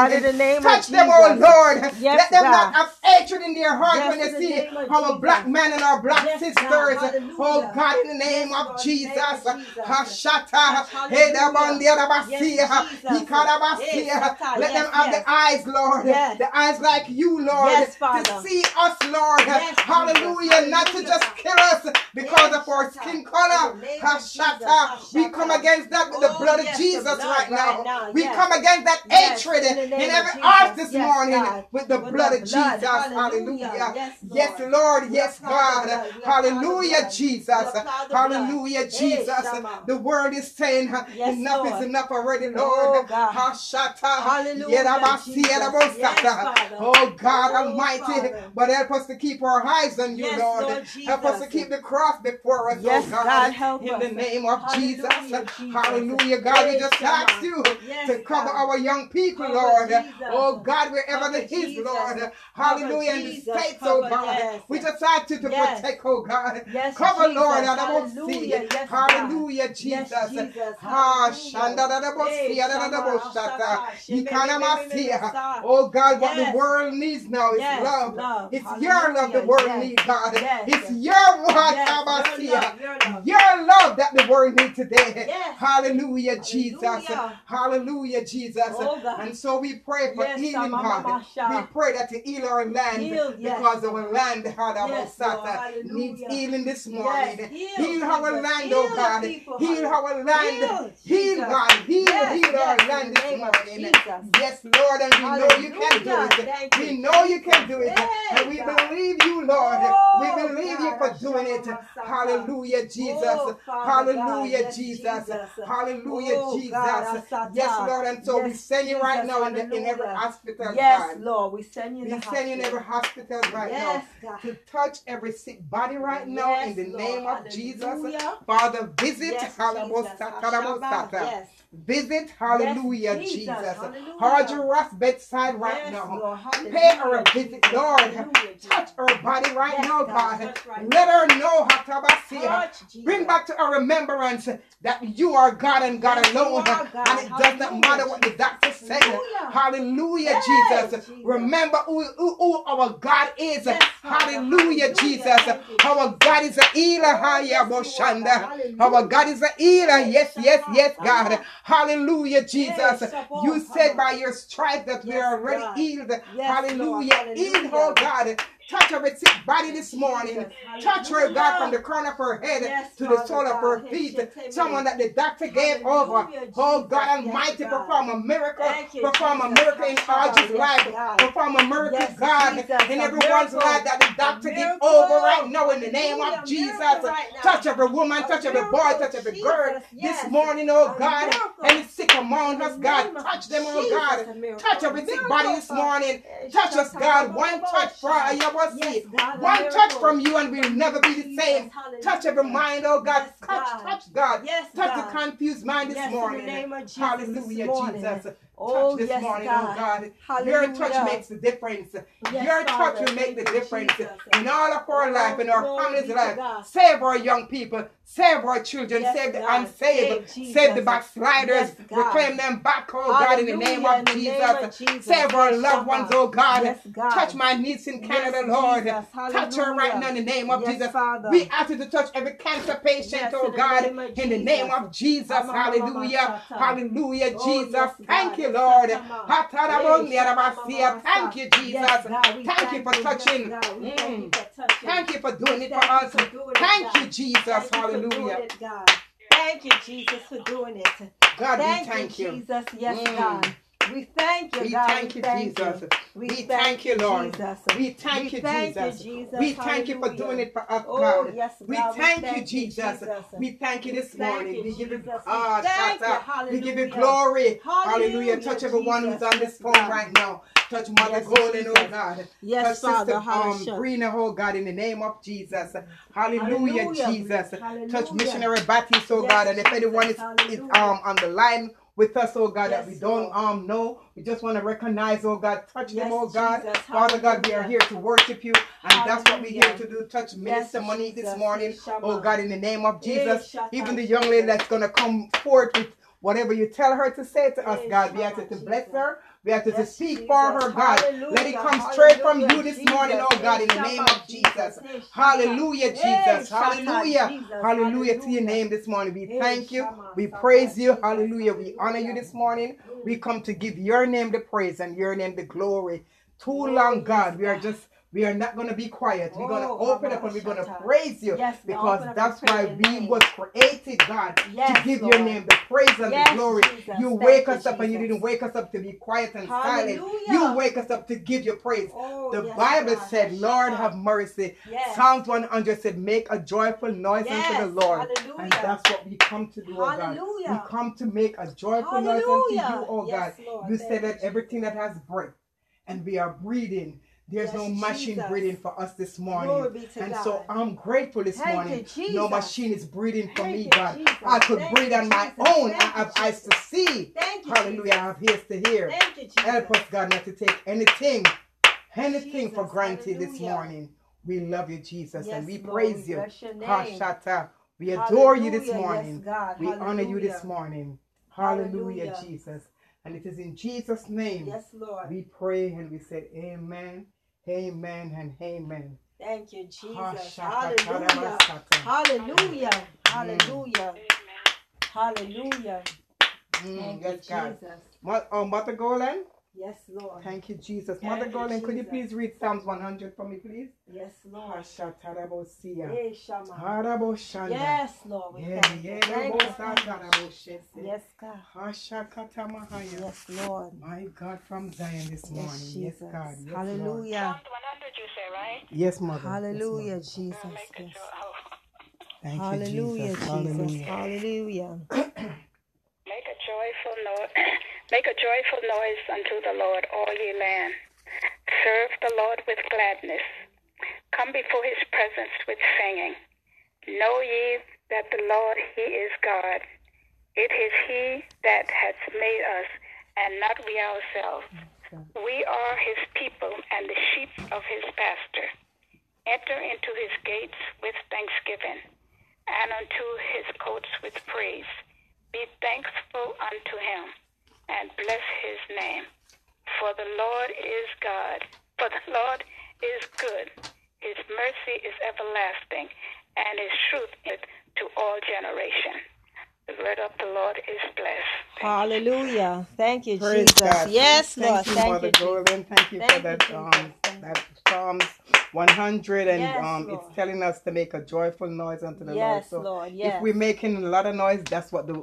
Touch them, oh Lord. Let them not have hatred in their heart when they see our black man and our black sisters. Oh God, in the name of Jesus. Let them have the eyes, Lord. The eyes like you, Lord. To see us, Lord. Hallelujah. Not to just kill us because of our skin color. We come against that with the blood of Jesus right now. We come against that hatred in every heart this morning, God, with the blood of Jesus. Hallelujah. Yes, Lord. Yes, God. Hallelujah, Jesus. Hallelujah, Jesus. The word is saying enough is enough already, Lord. Oh, God Almighty. But help us to keep our eyes on you, Lord. Help us to keep the cross before us, oh God. In the name of Jesus. Hallelujah, God. We just ask you to cover our young people, Lord. Oh God, wherever that is, Lord. Hallelujah. In the States, oh God. We just ask you to protect, oh God. Cover, Lord. Hallelujah, Jesus. Oh God, what the world needs now is love. It's your love the world needs, God. It's your word, your love that the world needs today. Hallelujah, Jesus. Hallelujah, Jesus. And so we pray for healing, God. We pray that to heal our land, because our land needs healing this morning. Heal our land, oh God. Heal our land. Heal, God. Heal our land this morning. Yes, Lord, and we know you can do it. We know you can do it. And we believe you, Lord. We believe you for doing it. Hallelujah, Jesus. Hallelujah, Jesus. Hallelujah, Jesus. Yes, Lord, and so we send you right now in every hospital, God. Lord, we send you in every hospital right now, God, to touch every sick body right now, in the name of Jesus. Father, visit, hallelujah. Visit, hallelujah, Jesus. Hold your rough bedside right now. Pay her a visit, Lord. Touch her body right now, God. Let her know, bring back to her remembrance that you are God and God alone. And it does not matter what the doctor says. Hallelujah, Jesus. Remember who our God is. Hallelujah, Jesus. Our God is a healer. Our God is a healer. Yes, yes, yes, God. Hallelujah, Jesus. You said by your stripes that we are already healed. Hallelujah. Heal, oh God. Touch her sick body this morning. Touch her, God, from the crown of her head to the sole of her feet. Someone that the doctor gave over. Oh, God Almighty, perform a miracle. Perform a miracle in Audrey's life. Perform a miracle, God, in everyone's life that the doctor gave over right now, in the name of Jesus. Touch every woman, touch every boy, touch every girl this morning, oh, God. Any sick among us, God, touch them, oh, God. Touch every sick body this morning. Touch us, God. One touch for one touch from you and we'll never be the same. Touch every mind, oh God. Touch God. Touch the confused mind this morning. Hallelujah, Jesus. Touch this morning, oh God. Your touch makes the difference. Your touch will make the difference in all of our life, in our family's life. Save our young people. Save our children. Save the unsaved. Save the backsliders. Reclaim them back, oh God, in the name of Jesus. Save our loved ones, oh God. Touch my niece in Canada, Lord. Touch her right now in the name of Jesus. We ask you to touch every cancer patient, oh God, in the name of Jesus. Hallelujah. Hallelujah, Jesus. Thank you, Lord. Thank you, Jesus. Thank you for touching. Thank you for doing it for us. Thank you, Jesus. Hallelujah. Thank you, Jesus, for doing it. God, we thank you. Jesus, yes, God. We thank you, God. We thank you, Jesus. We thank you, Lord. We thank you, Jesus. We thank you for doing it for us, God. We thank you, Jesus. We thank you this morning. We give you we give you glory. Hallelujah. Touch everyone who's on this phone right now. Touch Mother Golden, oh God. Yes, Father. Brina, oh God, in the name of Jesus. Hallelujah, Jesus. Touch Missionary Baptist, oh God. And if anyone is on the line with us, oh God, that we don't know, we just want to recognize, oh God, touch them, oh God. Jesus, Father God, we are here to worship you, and that's what we're here to do. Touch Minister Monique this morning, oh God, in the name of Jesus. Even the young lady that's going to come forth with whatever you tell her to say to us, God, we ask you to bless her. We have to speak Jesus. For her, God. Hallelujah. Let it come straight from you this Jesus. Morning, oh God, in the name of Jesus. Hallelujah, Jesus. Hallelujah. Hallelujah to your name this morning. We thank you. We praise you. Hallelujah. We honor you this morning. We come to give your name the praise and your name the glory. Too long, God. We are not going to be quiet. We're going to open up and we're going to praise you. Yes, because that's why we was created, God, yes, to give Lord. Your name the praise and yes, the glory. Jesus. You wake us up, Jesus. And you didn't wake us up to be quiet and Hallelujah. Silent. You wake us up to give you praise. The yes, Bible God. Said, Lord, have mercy. Yes. Psalms 100 said, make a joyful noise yes. unto the Lord. Hallelujah. And that's what we come to do, Hallelujah. Oh God. We come to make a joyful Hallelujah. Noise unto you, oh yes, God. Lord. You Thank said that everything that has breath and we are breathing. There's yes, no machine Jesus. Breathing for us this morning. And God. So I'm grateful this Thank morning. You, no machine is breathing for Thank me, God. Jesus. I could Thank breathe on my Jesus. Own. Thank I have Jesus. Eyes to see. Thank Hallelujah. Jesus. I have ears to hear. Thank you, Jesus. Help us, God, not to take anything Jesus. For granted Hallelujah. This morning. We love you, Jesus, yes, and we praise Lord, you. Kashata. We adore Hallelujah. You this morning. Yes, God. We Hallelujah. Honor you this morning. Hallelujah, Hallelujah, Jesus. And it is in Jesus' name yes, Lord. We pray and we say amen. Amen and amen. Thank you, Jesus. Hallelujah. Hallelujah. Hallelujah. Hallelujah. Yes, God. Mother Golan? Yes, Lord. Thank you, Jesus. Mother Golan, could you please read Psalms 100 for me, please? Yes, Lord. Yes, Lord. Yes, God. Yes, Lord. My God, from Zion this morning. Yes, God. Hallelujah. Psalms 100, you say, right? Yes, Mother. Hallelujah, Jesus. Thank you, Jesus. Hallelujah, Jesus. Hallelujah. Make a joyful noise unto the Lord, all ye land. Serve the Lord with gladness. Come before his presence with singing. Know ye that the Lord, he is God. It is he that hath made us, and not we ourselves. We are his people, and the sheep of his pasture. Enter into his gates with thanksgiving, and unto his courts with praise. Be thankful unto him, and bless his name. For the Lord is God. For the Lord is good. His mercy is everlasting, and his truth is to all generations. The word of the Lord is blessed. Hallelujah. Thank you, Praise Jesus. God. Yes, thank Lord. You, thank Mother you, Golden. Thank you thank for that. You, that Psalms 100, and yes, it's telling us to make a joyful noise unto the yes, Lord. So Lord yes. if we're making a lot of noise, that's what the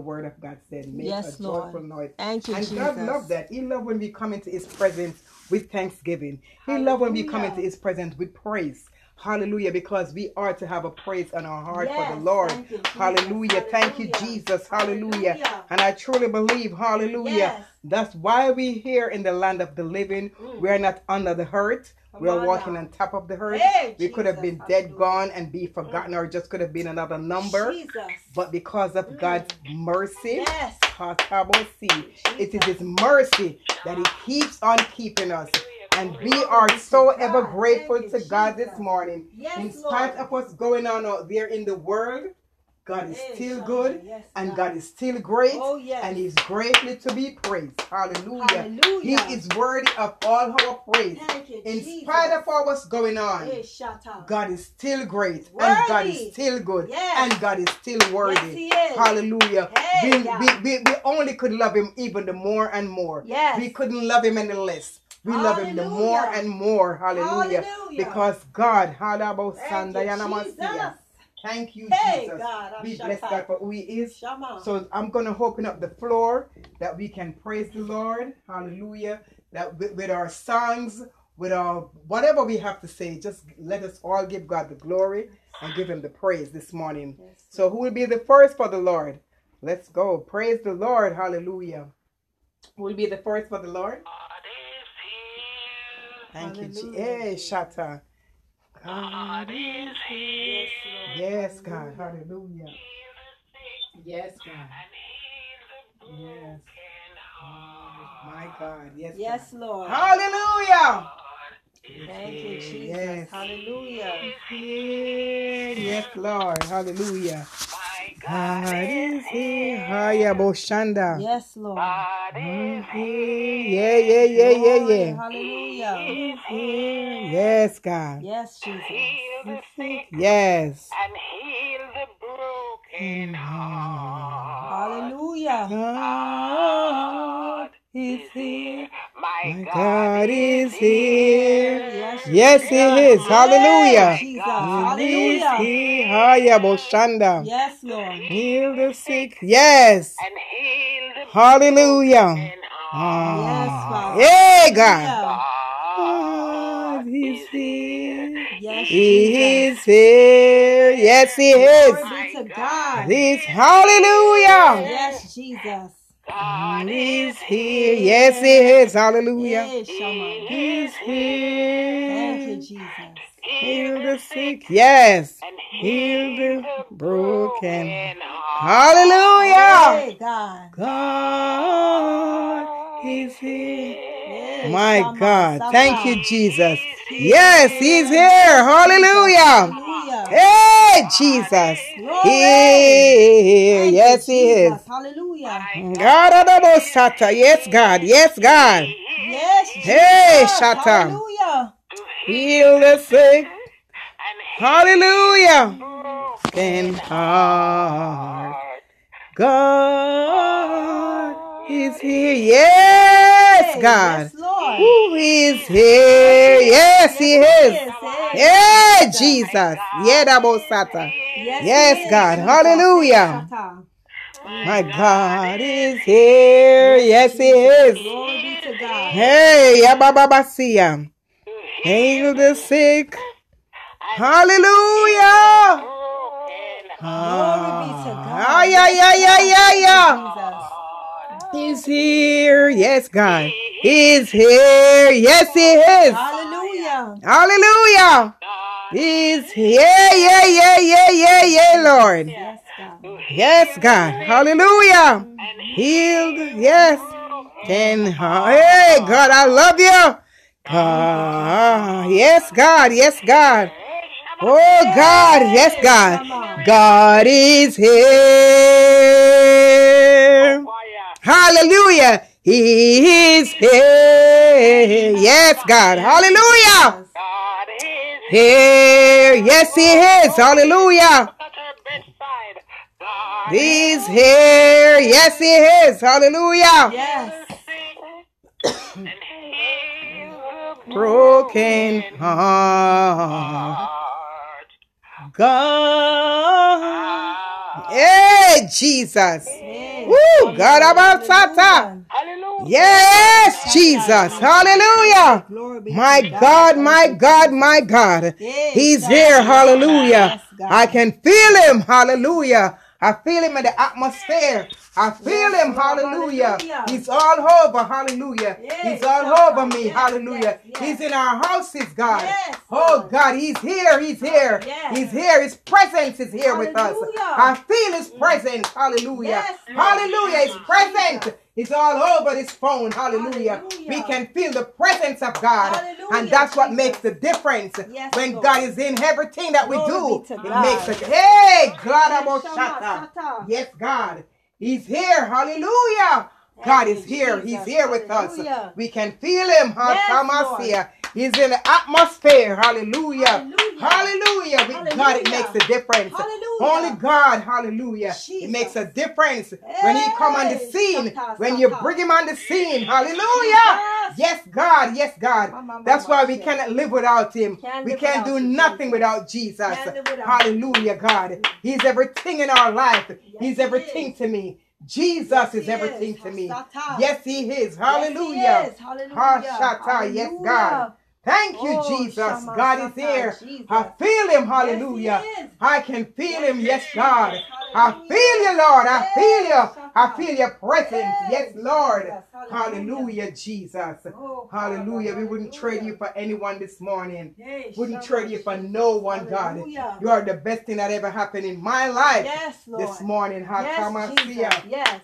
Word of God said. Make yes, a Lord. Joyful noise. Thank you, and Jesus. God loves that. He loves when we come into His presence with thanksgiving. Hallelujah. He loves when we come into His presence with praise. Hallelujah, because we are to have a praise on our heart yes, for the Lord. Thank you, hallelujah. Thank you, Jesus. Hallelujah. Hallelujah. And I truly believe, hallelujah, yes. that's why we're here in the land of the living. Mm. We're not under the earth. We're walking on top of the earth. Hey, we Jesus, could have been dead, hallelujah. Gone, and be forgotten, or just could have been another number. Jesus. But because of God's mercy, yes. it is His mercy that He keeps on keeping us. And we are so ever grateful to God this morning. Yes, in spite Lord. Of what's going on out there in the world, God is still good, yes, and God is still great, oh, yes. and He's greatly to be praised. Hallelujah. Hallelujah. He is worthy of all our praise. You, in Jesus. Spite of all what's going on, God is still great, worthy. And God is still good, yes. and God is still worthy. Yes, is. Hallelujah. Hey, we only could love Him even the more and more. Yes. We couldn't love Him any less. We love Him the more and more. Hallelujah. Hallelujah. Because God, thank you, Jesus. God, we bless God for who He is. So I'm going to open up the floor that we can praise the Lord. Hallelujah. That with our songs, with our whatever we have to say, just let us all give God the glory and give Him the praise this morning. So who will be the first for the Lord? Let's go. Praise the Lord. Hallelujah. Who will be the first for the Lord? Thank Hallelujah. You, hey, Shatta. God is here. Yes, God. Hallelujah. Yes, God. Yes. My God. Yes, yes God. Lord. Hallelujah. Thank you, Jesus. Yes. Hallelujah. Yes, Lord. Hallelujah. My God is here. Yes, Lord. God is here. Yeah. Hallelujah. Yes, God. Yes, Jesus. Heal the sick. Yes. And heal the broken heart. Hallelujah. God is here. My God is here. Yes, He is. Hallelujah. Jesus. Hallelujah. He is here. Yes, Lord. Heal the sick. Yes. And heal the hallelujah. Yes, Father. Hey, God. God is here. Yes, He is here. Yes, He is. Glory be to God. He's hallelujah. Yes, Jesus. God is here. Yes, He is. Hallelujah. He is here. Thank you, Jesus. Heal the sick. Yes. And heal the broken. Hallelujah. Hey, God. God is here. Yes, my God. Somebody. Thank you, Jesus. Yes, He's here. Hallelujah. Hallelujah. Hey, Jesus. Here. Yes, He is. Hallelujah. God. Yes, God. Yes, God. Yes, Jesus. Hey, Shata. Hallelujah. Heal the sick. Hallelujah. And heart. God is here. Yes, God. Who is here? Yes, He is. Hey, Jesus. Yedabosata. Yes, God. Hallelujah. My God is here. Yes, He is. Hey, Yabababasia. Heal the sick. Hallelujah. He's here. Yes, God. He's here. Yes, He is. Hallelujah. Hallelujah. He's here. Yeah, Lord. Yes, God. Yes, God. Hallelujah. Healed. Yes. And hey, God, I love you. Yes, God. Yes, God. Oh, God. Yes, God. God is here. Hallelujah. He is here. Yes, God. Hallelujah. Here. Yes, He is. Hallelujah. He's here. Yes, He is. Hallelujah. Yes. Broken heart. God. Hey, Jesus. Woo, God about Sata. Yes, Jesus. Hallelujah. My God, my God, my God. He's here. Hallelujah. I can feel Him. Hallelujah. I feel Him in the atmosphere. I feel Him. Hallelujah. He's all over. Hallelujah. He's all over me. Hallelujah. He's in our houses, God. Oh, God. He's here. He's here. He's here. His presence is here with us. I feel His presence. Hallelujah. Hallelujah. His presence. It's all over this phone. Hallelujah. Hallelujah. We can feel the presence of God. Hallelujah. And that's what makes the difference. Yes, when Lord. God is in everything that we Glory do. It makes a hey, God. Yes, God. He's here. Hallelujah. God is here. He's here with us. We can feel Him. Yes, He's in the atmosphere. Hallelujah. Hallelujah. Hallelujah. With hallelujah. God, it makes a difference. Hallelujah. Only God. Hallelujah. Jesus. It makes a difference when He come on the scene. When you bring Him on the scene. Hallelujah. Yes, God. Yes, God. That's why we cannot live without Him. We can't do nothing without Jesus. Hallelujah, God. He's everything in our life. He's everything to me. Jesus is everything to me. Yes, He is. Hallelujah. Hallelujah. Yes, God. Thank you, Jesus. God is here. I feel Him. Hallelujah. I can feel Him. Yes, God. I feel You, Lord. I feel You. I feel Your presence. Yes, Lord. Hallelujah, Jesus. Hallelujah. We wouldn't trade You for anyone this morning. Wouldn't trade You for no one, God. You are the best thing that ever happened in my life this morning. Yes, Jesus. Yes.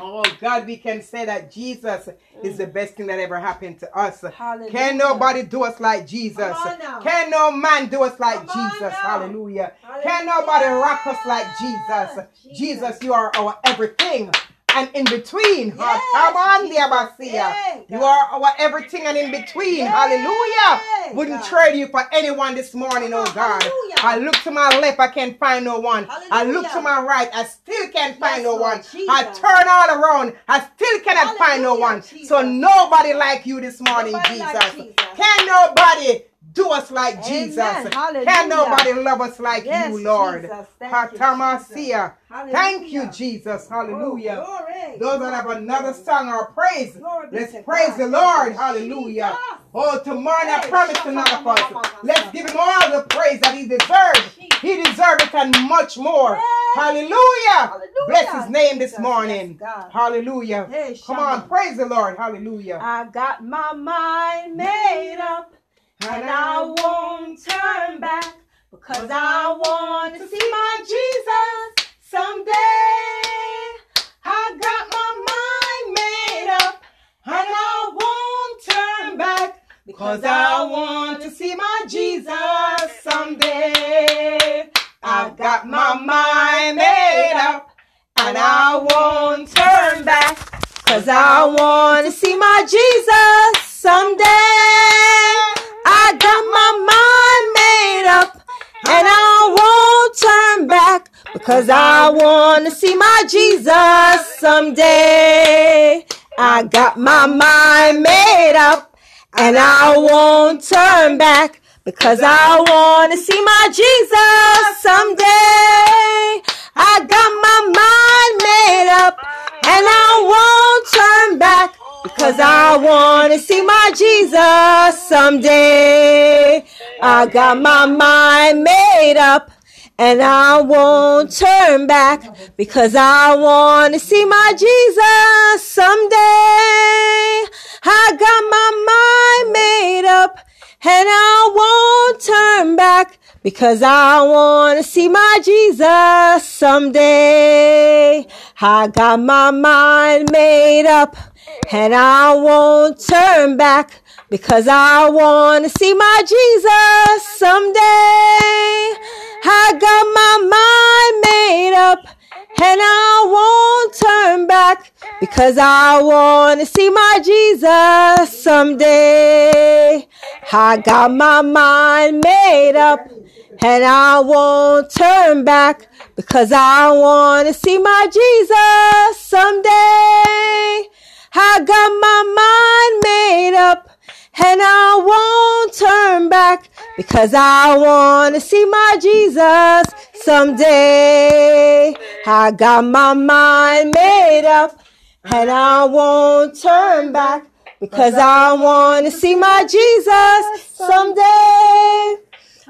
Oh God, we can say that Jesus is the best thing that ever happened to us. Hallelujah. Can nobody do us like Jesus? Can no man do us like Jesus? Hallelujah. Hallelujah. Can nobody rock us like Jesus? Jesus, you are our everything and in between. Yes, come on, Diabasia. You are our everything and in between. Yes, hallelujah. Wouldn't God trade you for anyone this morning, oh God. Hallelujah. I look to my left, I can't find no one. Hallelujah. I look to my right, I still can't find no one. Jesus. I turn all around, I still cannot find no one. Jesus. So nobody like you this morning, Jesus. Like Jesus. Can nobody do us like Amen. Jesus. Hallelujah. Can nobody love us like you, Lord? Jesus. Thank you, Jesus. Hallelujah. Oh, those that have another song or praise, let's praise God. The Lord. Hallelujah. Jesus. Oh, tomorrow I promise to none of us. Let's give him all the praise that he deserves. Jesus. He deserves it and much more. Hey. Hallelujah. Hallelujah. Bless his name this morning. Yes, hallelujah. Hey, come on, praise the Lord. Hallelujah. I got my mind made up. And I won't turn back, because I want to see my Jesus someday. I got my mind made up, and I won't turn back, because I want to see my Jesus someday. I got my mind made up, and I won't turn back, because I want to see my Jesus someday. I got my mind made up, and I won't turn back, because I want to see my Jesus someday. I got my mind made up, and I won't turn back, because I want to see my Jesus someday. I got my mind made up, and I won't turn back, because I want to see my Jesus someday. I got my mind made up, and I won't turn back, because I want to see my Jesus someday. I got my mind made up, and I won't turn back, because I want to see my Jesus someday. I got my mind made up, and I won't turn back, because I want to see my Jesus someday. I got my mind made up, and I won't turn back, because I want to see my Jesus someday. I got my mind made up, and I won't turn back, because I want to see my Jesus someday. I got my mind made up, and I won't turn back, because I want to see my Jesus someday.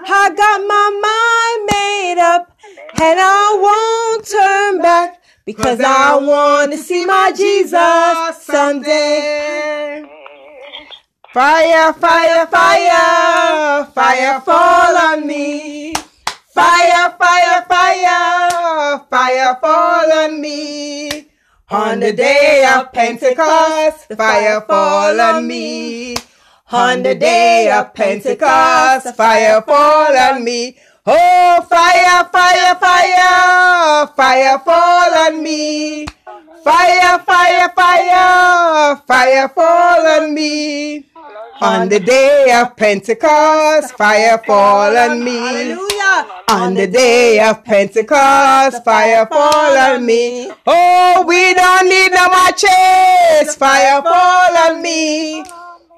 I got my mind made up, and I won't turn back, because I want to see my Jesus someday. I got my mind made up, and I won't turn back, because I want to see my Jesus someday. Fire, fire, fire, fire fall on me. Fire, fire, fire, fire fall on me. On the day of Pentecost, the fire fall on me. On the day of Pentecost, the fire fall on me. Oh, fire, fire, fire, fire fall on me. Fire, fire, fire, fire fall on me. On the day of Pentecost, fire fall on me. Hallelujah. On the day of Pentecost, fire fall on me. Oh, we don't need no matches, fire fall on me.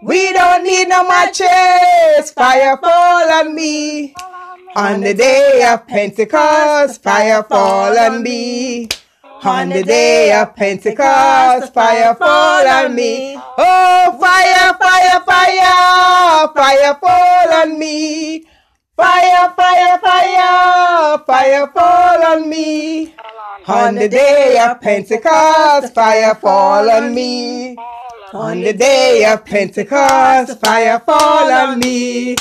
We don't need no matches, fire fall on me. On the day of Pentecost, fire fall on me. On the day of Pentecost, fire fall on me. Oh, fire, fire, fire, fire fall on me. Fire, fire, fire, fire fall on me. On the day of Pentecost, fire fall on me. On the day of Pentecost, fire fall on me.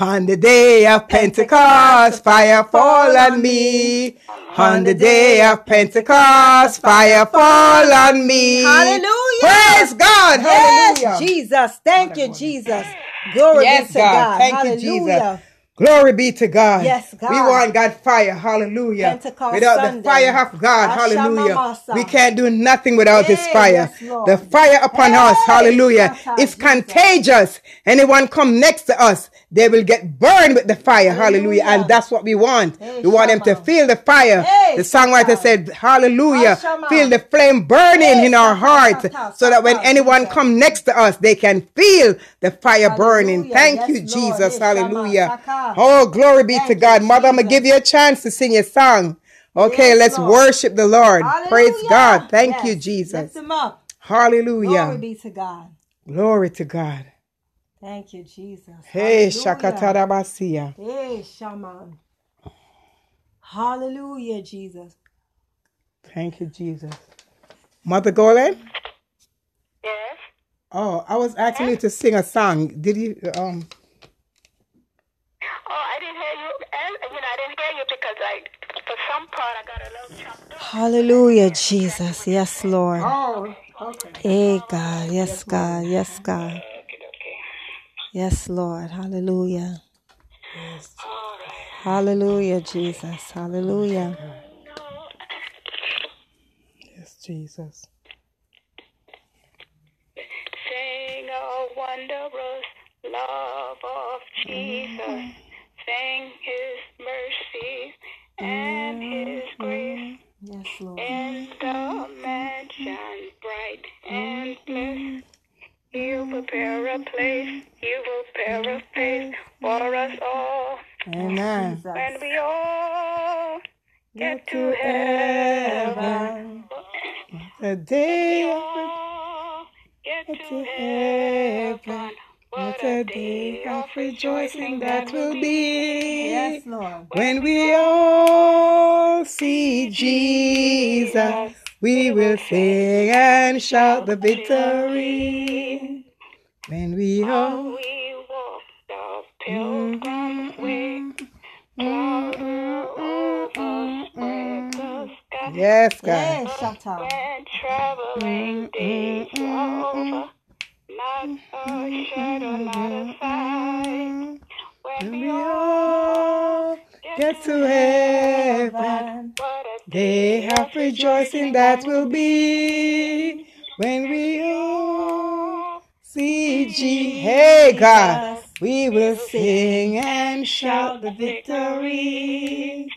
On the day of Pentecost, fire fall on me. On the day of Pentecost, fire fall on me. Hallelujah. Praise God. Hallelujah. Yes, Jesus. Thank you, Jesus. Glory yes, be to God. Thank Hallelujah. You, Jesus. Glory be to God. Yes, God. We want God fire. Hallelujah. Pentecost without Sunday. The fire of God. Hallelujah. We can't do nothing without this fire. Yes, the fire upon us. Hallelujah. It's contagious. Anyone come next to us, they will get burned with the fire. Hallelujah. And that's what we want. We want them to feel the fire. The songwriter said, hallelujah. Feel the flame burning in our heart so that when anyone come next to us, they can feel the fire burning. Thank you, Jesus. Hallelujah. Oh, glory be to God. Mother, I'm going to give you a chance to sing your song. Okay, yes, let's worship the Lord. Hallelujah. Praise God. Thank you, Jesus. Lift him up. Hallelujah. Glory be to God. Glory to God. Thank you, Jesus. Hey, Shakatarabasia. Hey, Shaman. Hallelujah, Jesus. Thank you, Jesus. Mother Golden? Yes. Oh, I was asking you to sing a song. Did you, Oh, I didn't hear you. You know, I didn't hear you because, like, for some part, I got a little chopped up. Hallelujah, Jesus. Yes, Lord. Oh, okay. Hey, God. Yes, God. Yes, God. Okay. Yes, Lord. Hallelujah. Yes. All right. Hallelujah, Jesus. Hallelujah. No. Yes, Jesus. Sing, oh, wondrous love of Jesus. Sing his mercy and his grace. Yes, Lord. In the mansion bright and bliss, you prepare a place, you will prepare a place for us all. Amen. When we all get to heaven, the day we all get to heaven. What a day of rejoicing that will be, yes, Lord. When we all see Jesus, we will sing and shout the victory. When we all walk the pilgrim way, cloud will overspread the sky. Yes, God. When traveling days are over, not a shadow, not a sign. When we all get to heaven, what a day of rejoicing that will be. When we all see Jesus, hey God, we will sing and shout the victory.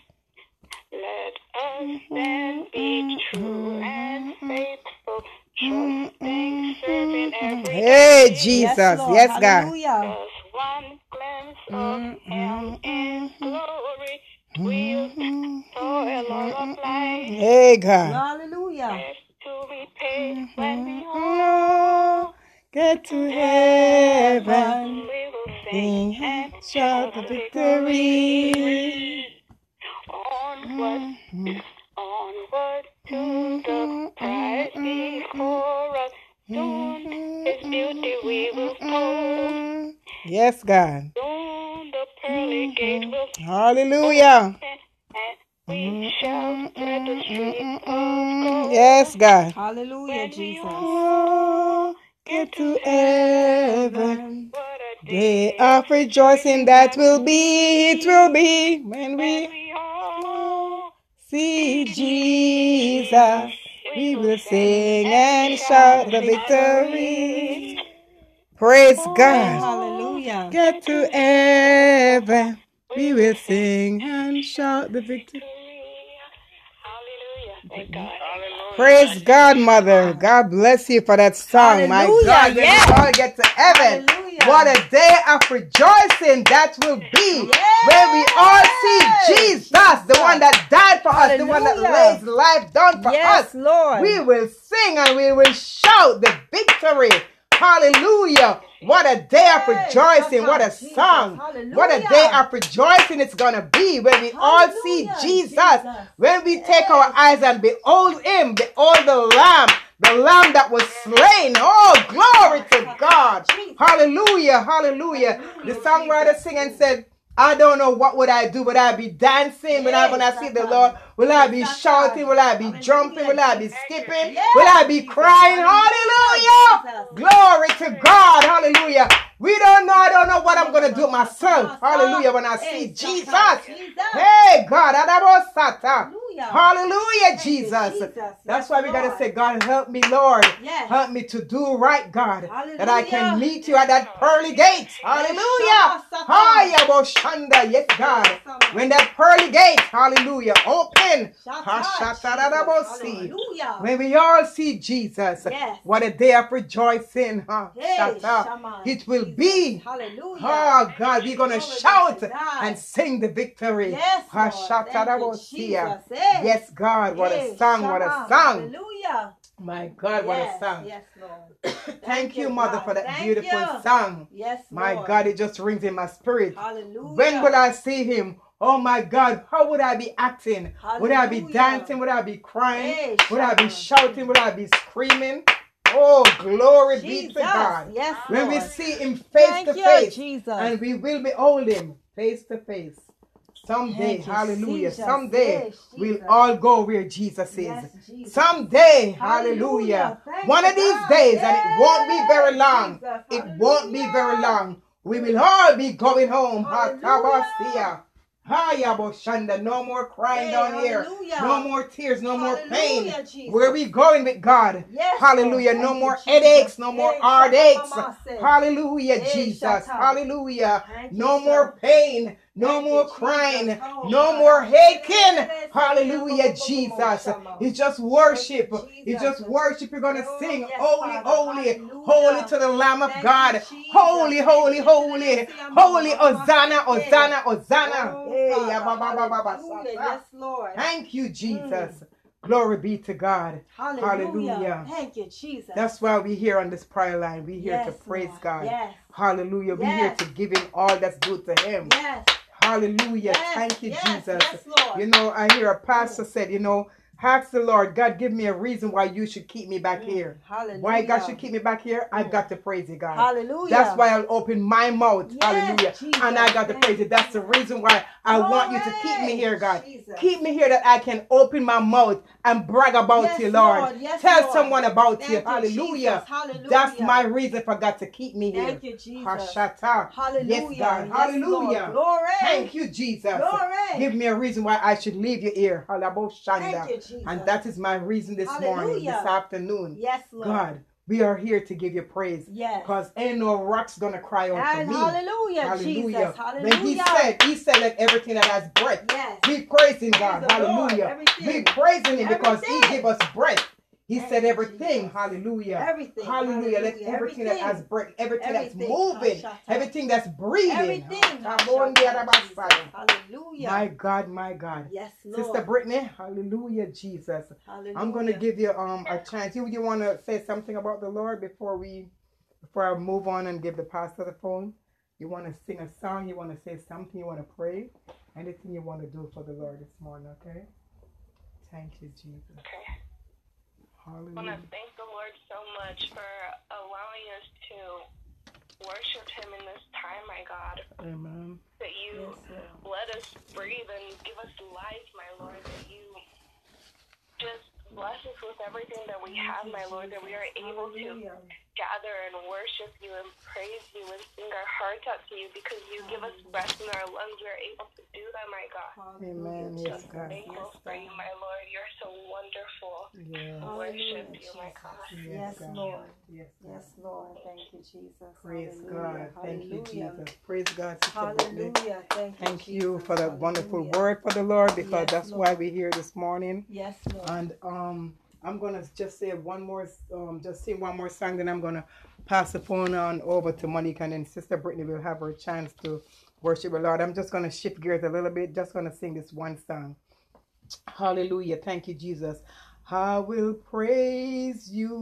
Let us then be true and faithful. Hey, Jesus. Yes, Lord. God. Hallelujah. One glimpse of him in glory. We'll toil all of life. Hey, God. Hallelujah. To be paid when we all get to heaven. We will sing and shout the victory. Onward, onward to the prize before us. Soon his beauty we will behold. Yes, God. Soon the pearly gate will open. Hallelujah. And we shall tread the streets of gold. Yes, God. Hallelujah, when Jesus. We all get to heaven. What a day of rejoicing that will be. It will be when we all see Jesus. We will sing and shout the victory. Praise God. Hallelujah. Get to heaven. We will sing and shout the victory. Hallelujah. Hallelujah. Praise God, Mother. God bless you for that song. Hallelujah. My God, yes. We all get to heaven. Hallelujah. What a day of rejoicing that will be. Yes. When we all see Jesus, the one that died for us, the one that lays life down for us. Lord. We will sing and we will shout the victory. Hallelujah. What a day of rejoicing. What a song. Hallelujah. What a day of rejoicing it's going to be when we all see Jesus. When we take our eyes and behold him, behold the Lamb the lamb that was slain. Oh, glory to God. Hallelujah, hallelujah. The songwriter sing and said, I don't know what would I do. Would I be dancing when I see the Lord? Will I be shouting? Will I be jumping? Will I be skipping? Will I be crying? Hallelujah. Glory to God. Hallelujah. We don't know. I don't know what I'm going to do myself. Hallelujah. When I see Jesus. Hey, God. Hallelujah, Jesus. That's why we got to say, God, help me, Lord. Help me to do right, God. That I can meet you at that pearly gate. Hallelujah. Yes, God. When that pearly gate, hallelujah, open. When we all see Jesus, what a day of rejoicing. It will be. Oh, God, we're going to shout and sing the victory. Yes, God, what a song, what a song. Hallelujah. My God, what a song. Yes, Lord. Thank you, Mother, for that beautiful song. Yes, my God, it just rings in my spirit. Hallelujah. When will I see him? Oh, my God, how would I be acting? Would I be dancing? Would I be crying? Would I be shouting? Would I be screaming? Oh, glory be to God. Yes, when we see him face to face, and we will behold him face to face. Someday, hallelujah, someday we'll all go where Jesus is. Yes, Jesus. Someday, hallelujah, one of these days, and it won't be very long, it won't be very long, we will all be going home. No more crying down here, no more tears, no more pain. Where we going with God? Hallelujah, no more headaches, no more heartaches. Hallelujah, Jesus, hallelujah, no more pain. No more crying, no more aching. Hallelujah, Jesus. It's just worship. It's just worship. You're going to sing, holy, holy, holy to the Lamb of God. Holy, holy, holy, holy, Hosanna, Hosanna, Hosanna. Thank you, Jesus. Glory be to God. Hallelujah. Thank you, Jesus. That's why we're here on this prayer line. We're here to praise God. Hallelujah. We're here to give him all that's good to him. Hallelujah. Thank you, Jesus. You know, I hear a pastor said, you know, ask the Lord, God, give me a reason why you should keep me back here. Hallelujah. Why God should keep me back here? I've got to praise you, God. Hallelujah. That's why I'll open my mouth. Yes, hallelujah. Jesus. And I got to praise you. That's the reason why I want you to keep me here, God. Jesus. Keep me here that I can open my mouth and brag about you, Lord. Yes, tell someone about you. Hallelujah. Hallelujah. That's my reason for God to keep me here. Thank you, Jesus. Hallelujah. Yes, God. Hallelujah. Glory. Thank you, Jesus. Glory. Give me a reason why I should leave you here. Thank you, Jesus. And that is my reason this morning, this afternoon. Yes, Lord. God, we are here to give you praise. Yes. Because ain't no rock's going to cry out for me. Hallelujah, hallelujah. Jesus. Hallelujah. When he said that everything that has breath, we praise him, God. Hallelujah. We praise him because he gave us breath. He said everything, hallelujah, everything, hallelujah, let everything that has breath, everything that's moving, everything that's breathing, everything. Hallelujah. My God, my God. Yes, Lord. Sister Brittany, hallelujah, Jesus. Hallelujah. I'm going to give you a chance. You want to say something about the Lord before I move on and give the pastor the phone? You want to sing a song, you want to say something, you want to pray, anything you want to do for the Lord this morning, okay? Thank you, Jesus. Okay. I want to thank the Lord so much for allowing us to worship him in this time, my God. Amen. That you let us breathe and give us life, my Lord. That you just bless us with everything that we have, my Lord. That we are able to gather and worship you and praise you and sing our hearts out to you because you give us breath in our lungs. We are able to do that, my God. Amen. Yes, God. Thankful for you, my Lord. You're so wonderful. Yes. Worship you, my God. Yes, Lord. Yes, Lord. Thank you, Jesus. Praise God. Thank you, Jesus. Praise God. Hallelujah. Thank you for that wonderful word for the Lord, because that's why we're here this morning. Yes, Lord. And I'm gonna just say one more song, then I'm gonna pass the phone on over to Monique, and then Sister Brittany will have her chance to worship the Lord. I'm just gonna shift gears a little bit, just gonna sing this one song. Hallelujah. Thank you, Jesus. I will praise you,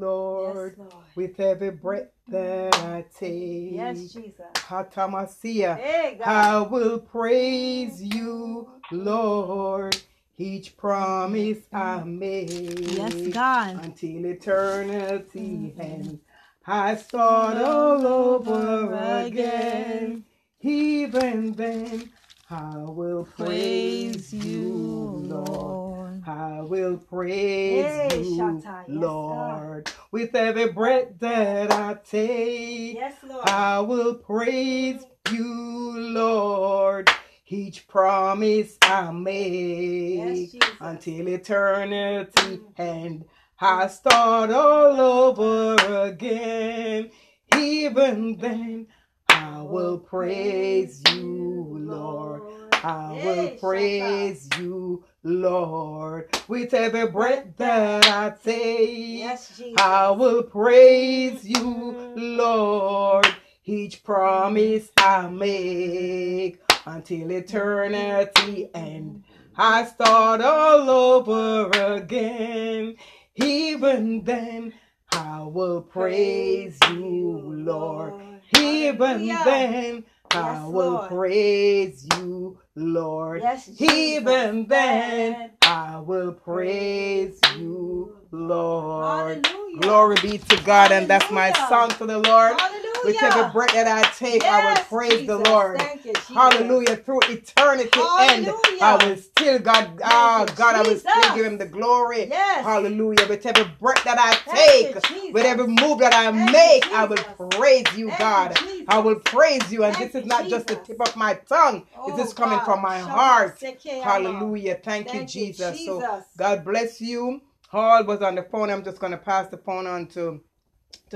Lord, with every breath that I take. Yes, Jesus. I will praise you, Lord. each promise I made. Yes, God. Until eternity and I start all over again. Even then, I will praise you, Lord. I will praise you, Lord. Yes, with every breath that I take, yes, Lord. I will praise you, Lord. Each promise I make, yes, until eternity and I start all over again. Even then, I will praise you, Lord. I will praise you, Lord. With every breath that I take, yes, I will praise you, Lord. Each promise I make, until eternity and I start all over again. Even then, I will praise you, Lord. Even then, I will praise you, Lord. Even then, I will praise you, Lord. Glory be to God, and that's my song to the Lord. With every breath that I take, I will praise the Lord. Thank you, hallelujah. Through eternity and I will still, God, I will still give him the glory. Yes. Hallelujah. With every breath that I take, with every move that I make, I will praise you, God. I will praise you. And this is not just the tip of my tongue. This is coming from my heart. Hallelujah. Thank you, Jesus. So God bless you. Hall was on the phone. I'm just going to pass the phone on to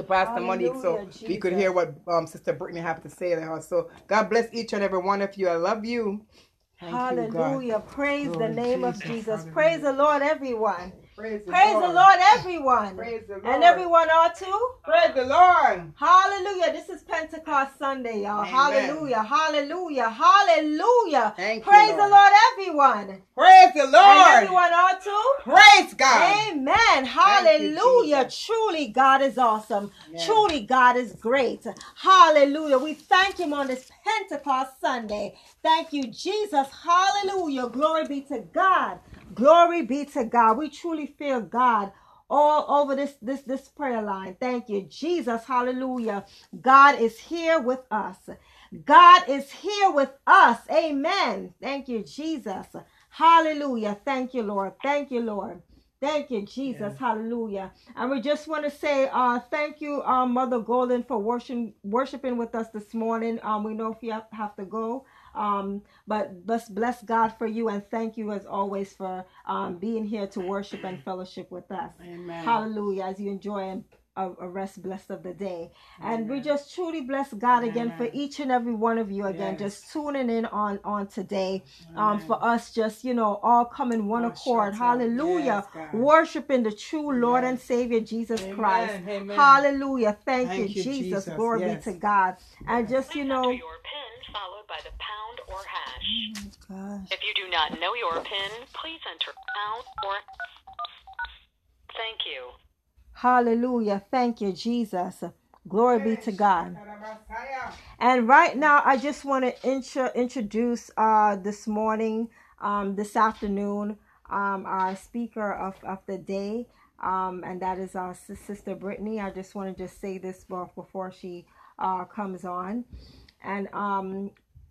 Pastor Monique, so we could hear what Sister Brittany have to say there. So God bless each and every one of you. I love you. Thank Hallelujah. You, praise Lord the name Jesus. Of Jesus. Hallelujah. Praise the Lord, everyone. Praise the Lord, everyone. Praise the Lord. And everyone ought to? Praise the Lord. Hallelujah. This is Pentecost Sunday, y'all. Amen. Hallelujah. Hallelujah. Hallelujah. Praise the Lord, everyone. Praise the Lord. And everyone ought to? Praise God. Amen. Hallelujah. Truly, God is awesome. Yes. Truly, God is great. Hallelujah. We thank him on this Pentecost Sunday. Thank you, Jesus. Hallelujah. Glory be to God. Glory be to God. We truly feel God all over this prayer line. Thank you, Jesus. Hallelujah. God is here with us. God is here with us. Amen. Thank you, Jesus. Hallelujah. Thank you, Lord. Thank you, Lord. Thank you, Jesus. Yeah. Hallelujah. And we just want to say thank you, Mother Golden, for worshiping with us this morning. We know if you have to go. But bless God for you, and thank you as always for being here to worship and fellowship with us. Amen. Hallelujah. As you enjoy a rest blessed of the day. Amen. And we just truly bless God again for each and every one of you again, just tuning in on today. For us just, all come in one accord. Hallelujah. Yes, worshiping the true Lord and Savior, Jesus Christ. Amen. Hallelujah. Thank you, Jesus. Glory be to God. And just, your PIN followed by the pound or hash. Oh my gosh. If you do not know your PIN, please enter pound or thank you. Hallelujah. Thank you, Jesus. Glory be to God. And right now, I just want to introduce this afternoon, our speaker of the day, and that is our Sister Brittany. I just want to say this before she comes on. And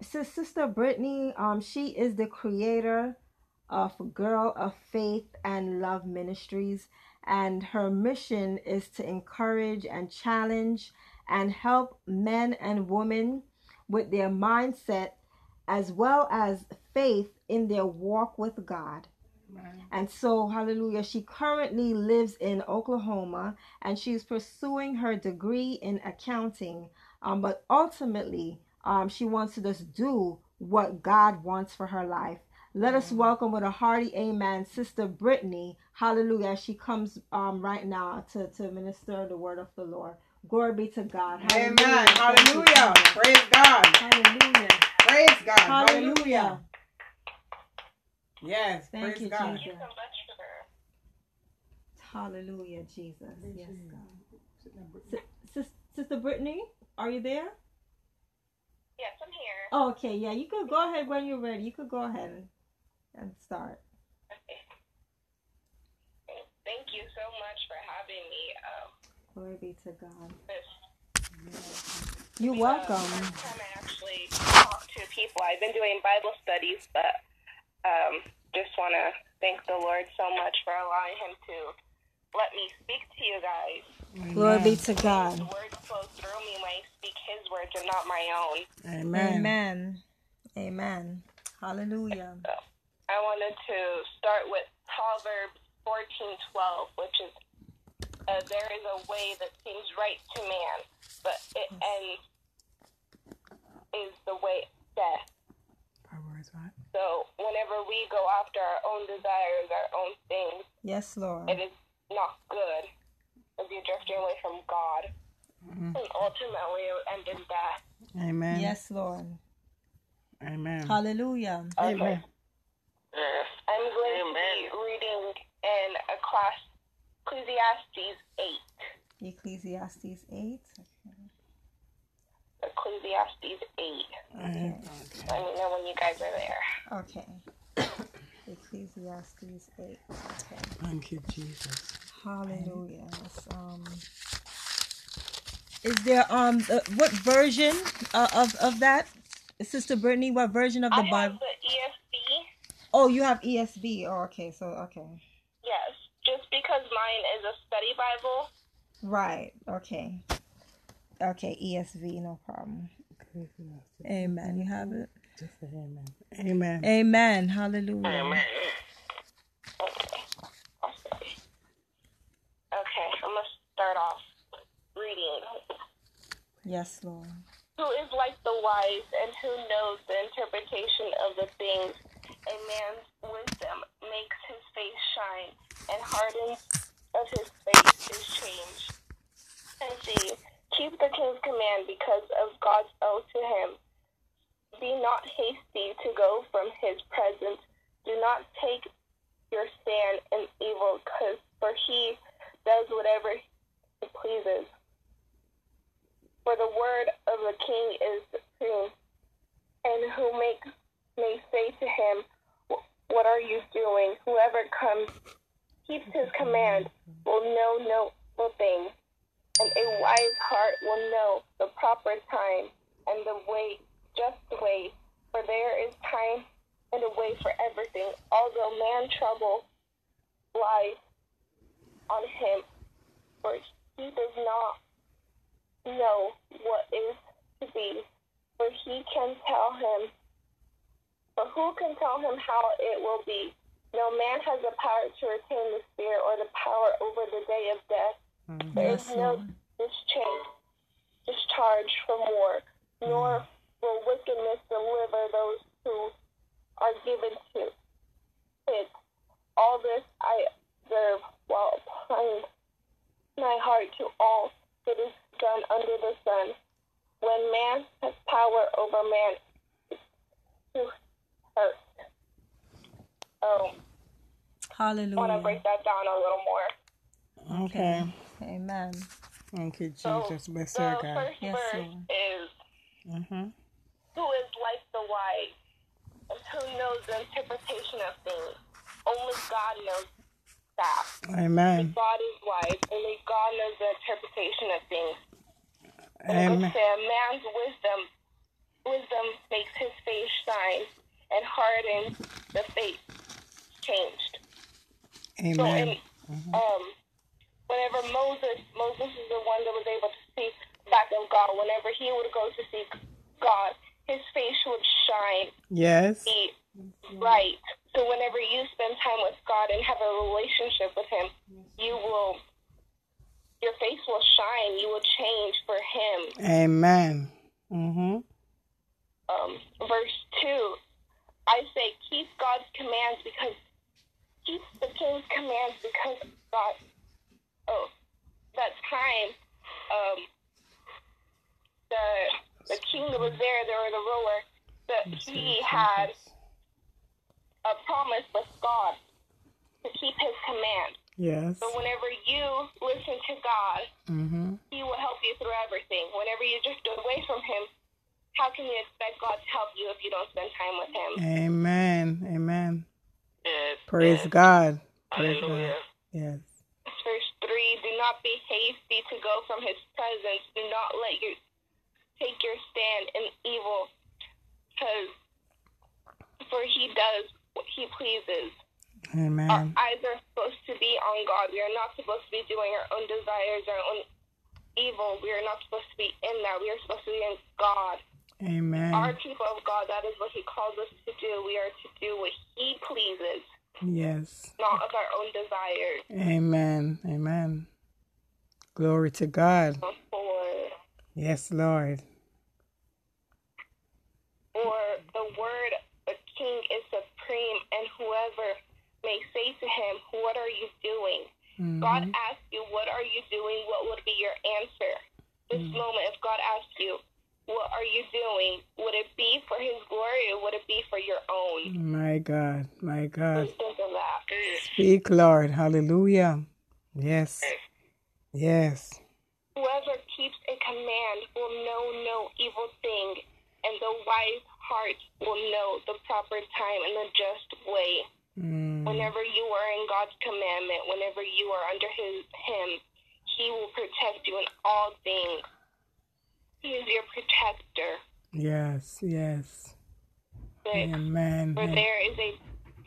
Sister Brittany, she is the creator of Girl of Faith and Love Ministries. And her mission is to encourage and challenge and help men and women with their mindset as well as faith in their walk with God. Amen. And so, hallelujah, she currently lives in Oklahoma, and she's pursuing her degree in accounting. But ultimately, she wants to just do what God wants for her life. Let us welcome with a hearty amen, Sister Brittany. Hallelujah. She comes right now to minister the word of the Lord. Glory be to God. Hallelujah. Amen. Hallelujah. Praise God. Hallelujah. Praise God. Hallelujah. Hallelujah. Yes. Thank praise you, God. Thank you so much for her. Hallelujah, Jesus. Yes, God. Sister Brittany, are you there? Yes, I'm here. Oh, okay. Yeah, you could go ahead when you're ready. You could go ahead and start. Okay. Thank you so much for having me. Glory be to God. You're welcome. First time I actually talk to people. I've been doing Bible studies, but just want to thank the Lord so much for allowing him to let me speak to you guys. Amen. Glory be to God. His words flow through me when I speak his words and not my own. Amen. Amen. Amen. Hallelujah. So, I wanted to start with Proverbs 14:12, which is, there is a way that seems right to man, but it ends is the way death. Proverbs what? So whenever we go after our own desires, our own things, yes, Lord, it is not good, as you're drifting away from God, and ultimately it will end in death. Amen. Yes, Lord. Amen. Hallelujah. Okay. Amen. Yes. I'm going to be reading in a class Ecclesiastes 8. Ecclesiastes 8. Okay. Ecclesiastes 8. Okay. Okay. Let me know when you guys are there. Okay. Ecclesiastes 8. Okay. Thank you, Jesus. Hallelujah. Is there what version of that, Sister Brittany? What version of the Bible? The ESV. Oh, you have ESV. Oh, okay. So okay. Yes, just because mine is a study Bible. Right. Okay. Okay. ESV. No problem. Amen. You have it. Just say amen. Amen. Amen. Hallelujah. Amen. Okay. Awesome. Okay, I'm gonna start off reading. Yes, Lord. Who is like the wise, and who knows the interpretation of the things? A man's wisdom makes his face shine, and hardens of his face is changed. And see, keep the king's command because of God's oath to him. Be not hasty to go from his presence. Do not take your stand in evil, for he does whatever he pleases. For the word of the king is supreme, and who may say to him, "What are you doing?" Whoever keeps his command will know no evil thing, and a wise heart will know the proper time and the way, just way. For there is time and a way for everything. Although man trouble lies on him, for he does not know what is to be, for who can tell him how it will be? No man has the power to retain the spirit, or the power over the day of death. There is no discharge from war, nor will wickedness deliver those who are given to it. All this I observe while applying my heart to all that is done under the sun. When man has power over man, to hurt. Hallelujah. I want to break that down a little more. Okay. Amen. Thank you, Jesus. Bless your God. First verse is, who is like the wise, and who knows the interpretation of things? Only God knows that. Amen. God is wise. Only God knows the interpretation of things. Amen. Man's wisdom makes his face shine, and hardens the face changed. Amen. So whenever Moses is the one that was able to see back of God. Whenever he would go to see God, his face would shine. Yes. Right. So whenever you spend time with God and have a relationship with him, your face will shine. You will change for him. Amen. Verse 2, I say, keep God's commands because, keep the king's commands because of God. Oh, that time, the king that was there were the ruler, that he had a promise with God to keep his command. Yes. So whenever you listen to God, he will help you through everything. Whenever you drift away from him, how can you expect God to help you if you don't spend time with him? Amen. Amen. Yes. Praise God. Praise God. Yes. hasty. Do not be hasty to go from his presence. Do not take your stand in evil, for he does what he pleases. Amen. Our eyes are supposed to be on God. We are not supposed to be doing our own desires, our own evil. We are not supposed to be in that. We are supposed to be in God. Amen. Our people of God, that is what he calls us to do. We are to do what he pleases. Yes. Not of our own desires. Amen. Amen. Glory to God. Yes, Lord. For the word of king is supreme, and whoever may say to him, what are you doing? Mm-hmm. God asks you, what are you doing? What would be your answer? This moment, if God asks you, what are you doing? Would it be for his glory, or would it be for your own? My God, my God. Think of that. Speak, Lord. Hallelujah. Yes. Yes. Whoever keeps a command will know no evil thing, and the wise heart will know the proper time and the just way. Mm. Whenever you are in God's commandment, whenever you are under him, he will protect you in all things. He is your protector. Yes, yes. Amen. For there is a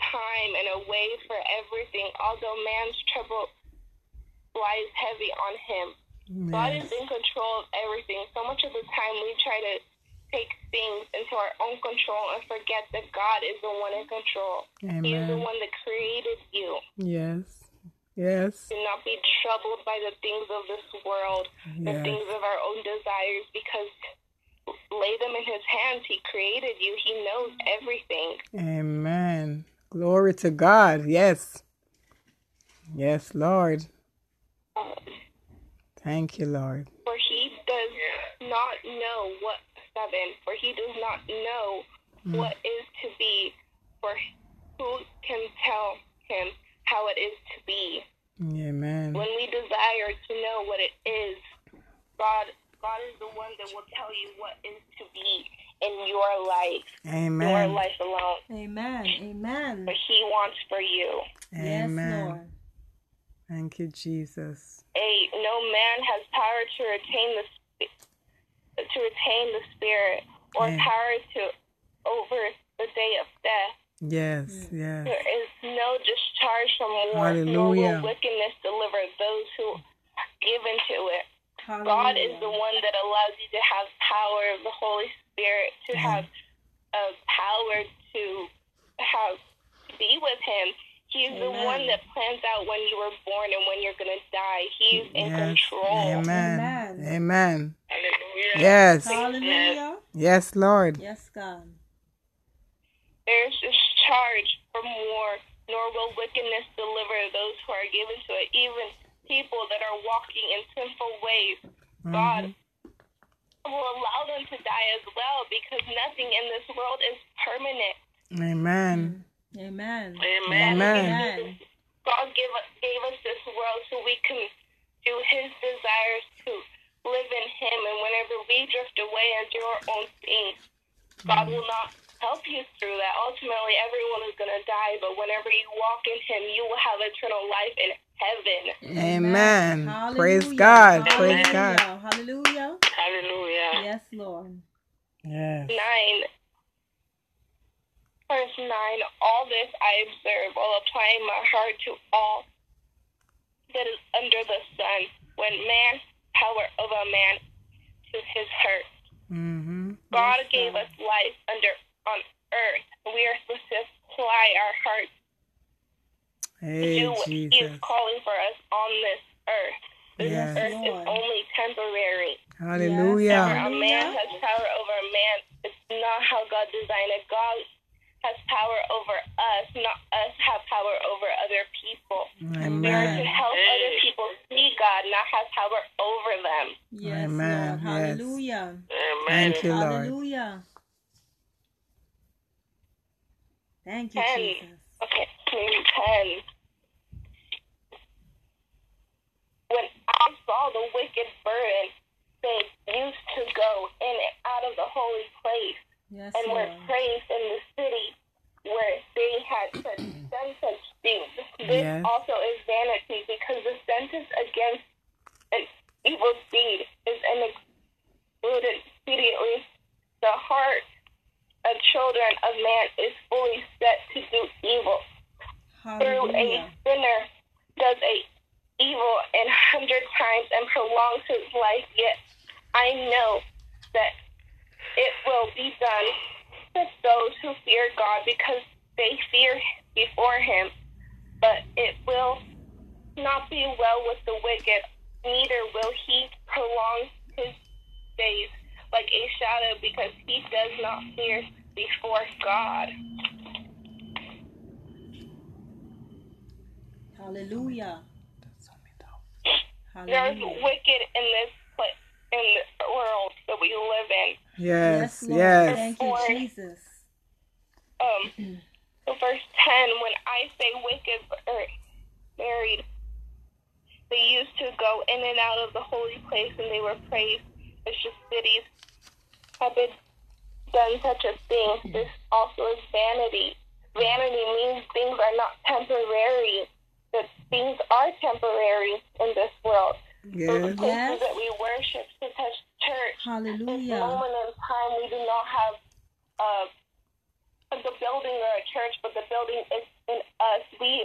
time and a way for everything, although man's trouble lies heavy on him. Yes. God is in control of everything. So much of the time we try to take things into our own control and forget that God is the one in control. Amen. He is the one that created you. Yes. Yes. Do not be troubled by the things of this world, the things of our own desires, because lay them in his hands. He created you. He knows everything. Amen. Glory to God. Yes. Yes, Lord. Thank you, Lord. For he does not know what, for he does not know what is to be, for who can tell him how it is to be. Amen. When we desire to know what it is, God is the one that will tell you what is to be in your life. Amen. Your life alone. Amen. Amen. What he wants for you. Amen. Yes, Lord. Thank you, Jesus. 8. No man has power to retain the spirit, or power to over the day of death. Yes, yes. There is no discharge from war, nor will wickedness deliver those who give into it. Hallelujah. God is the one that allows you to have power of the Holy Spirit, to have power to be with him. He's the one that plans out when you were born and when you're going to die. He's in control. Amen. Amen. Amen. Hallelujah. Yes. Hallelujah. Yes, Lord. Yes, God. There is discharge from war, nor will wickedness deliver those who are given to it. Even people that are walking in sinful ways, God will allow them to die as well, because nothing in this world is permanent. Amen. Amen. Amen. Amen. God gave us this world so we can do his desires, to live in him. And whenever we drift away and do our own things, God will not help you through that. Ultimately, everyone is going to die, but whenever you walk in him, you will have eternal life in heaven. Amen. Hallelujah. Praise God. Hallelujah. Praise God. Hallelujah. Hallelujah. Yes, Lord. Yes. 9. Verse 9, all this I observe while applying my heart to all that is under the sun, when man, power of a man to his hurt. God gave us life on earth. We are supposed to apply our hearts to do what he is calling for us on this earth. This earth is only temporary. Hallelujah. Whenever a man has power over a man, it's not how God designed it. God has power over us, not us have power over other people. Amen. We are to help other people see God, not have power over them. Yes, Amen. Lord. Hallelujah. Yes. Amen. Thank you, Lord. Hallelujah. Thank you, 10. Jesus. Okay, 10. When I saw the wicked burden, they used to go in and out of the holy place. Yes, and were praised in the city where they had done such things. This also is vanity, because the sentence against an evil deed is inexorable immediately. The heart of children of man is fully set to do evil. Hallelujah. Through a sinner does a evil 100 times and prolongs his life, yet I know that it will be done to those who fear God, because they fear before him. But it will not be well with the wicked, neither will he prolong his days like a shadow, because he does not fear before God. Hallelujah. There's wicked in this place, in the world that we live in. Yes, yes. Thank you, Jesus. Verse 10, when I say wicked or married, they used to go in and out of the holy place, and they were praised. It's just cities have been done such a thing. This also is vanity. Vanity means things are not temporary, that things are temporary in this world. Yes. So the places that we worship, such as church, Hallelujah. This moment in time, we do not have the building or a church, but the building is in us. We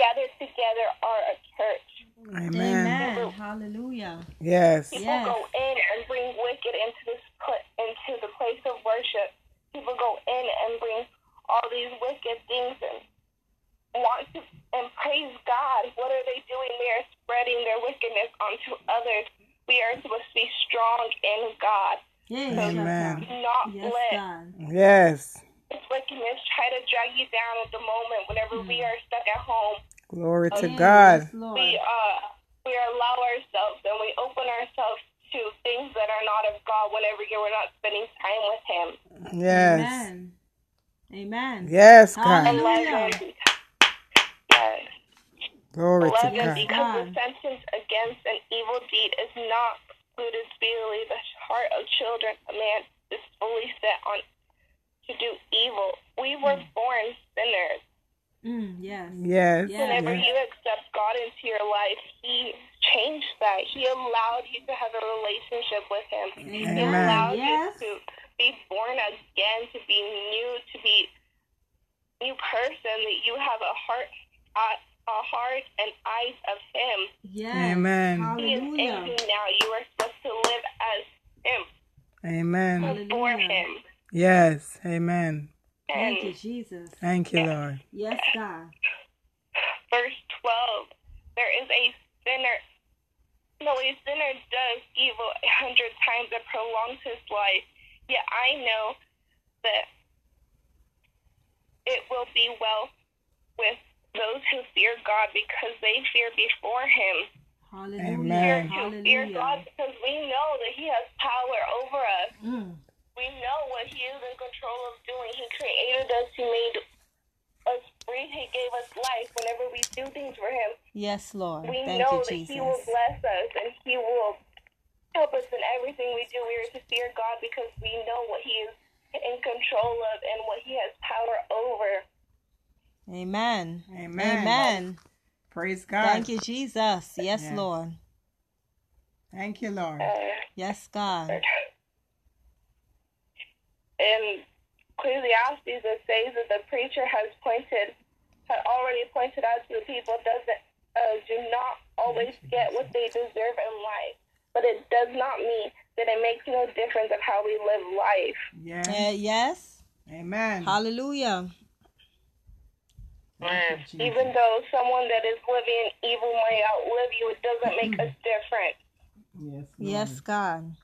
gathered together are a church. Amen. So, Hallelujah. Yes. People go in and bring wicked into this into the place of worship. People go in and bring all these wicked things and want to and praise God. What are they doing? They are spreading their wickedness onto others. We are supposed to be strong in God. Yes. So Amen. Not let. Yes. Wickedness try to drag you down at the moment whenever we are stuck at home. Glory to God. We allow ourselves and we open ourselves to things that are not of God whenever we're not spending time with him. Yes. Amen. Amen. Yes, God. And Glory to God. Because the sentence against an evil deed is not excluded speedily. The heart of children, a man is fully set on to do evil. We were born sinners. Yes. Whenever you accept God into your life, he changed that. He allowed you to have a relationship with him. Amen. He allowed you to be born again, to be new, to be a new person, that you have a heart and eyes of him. Yes. Amen. He is in you now. You are supposed to live as him. Amen. Before him. Yes, amen. Thank you, Jesus. Thank you, Lord. Yes, God. Verse 12, there is a sinner. No, a sinner does evil 100 times and prolongs his life. Yet I know that it will be well with those who fear God, because they fear before him. Hallelujah. Amen. Hallelujah. Fear God, because we know that he has power over us. We know what he is in control of doing. He created us. He made us breathe. He gave us life whenever we do things for him. Yes, Lord. We know that he will bless us and he will help us in everything we do. We are to fear God because we know what he is in control of and what he has power over. Amen. Amen. Amen. Praise God. Thank you, Jesus. Yes, Lord. Thank you, Lord. Yes, God. In Ecclesiastes, it says that the preacher had already pointed out to the people do not always get what they deserve in life, but it does not mean that it makes no difference of how we live life. Yes. Amen. Hallelujah. Even though someone that is living evil might outlive you, it doesn't make us different. Yes. Yes, God.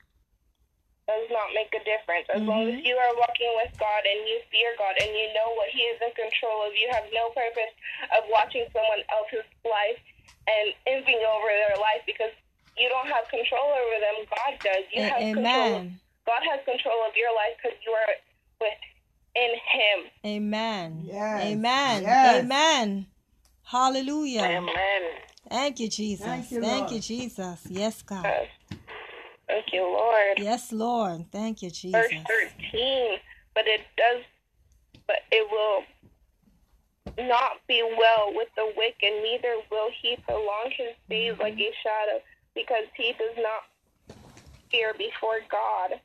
Does not make a difference. As long as you are walking with God and you fear God and you know what he is in control of, you have no purpose of watching someone else's life and envying over their life, because you don't have control over them. God does. You have control. God has control of your life because you are within him. Amen. Yes. Amen. Yes. Amen. Hallelujah. Amen. Thank you, Jesus. Thank you, Jesus. Yes, God. Thank you, Lord. Yes, Lord. Thank you, Jesus. Verse 13, but it will not be well with the wicked, neither will he prolong his days like a shadow, because he does not fear before God.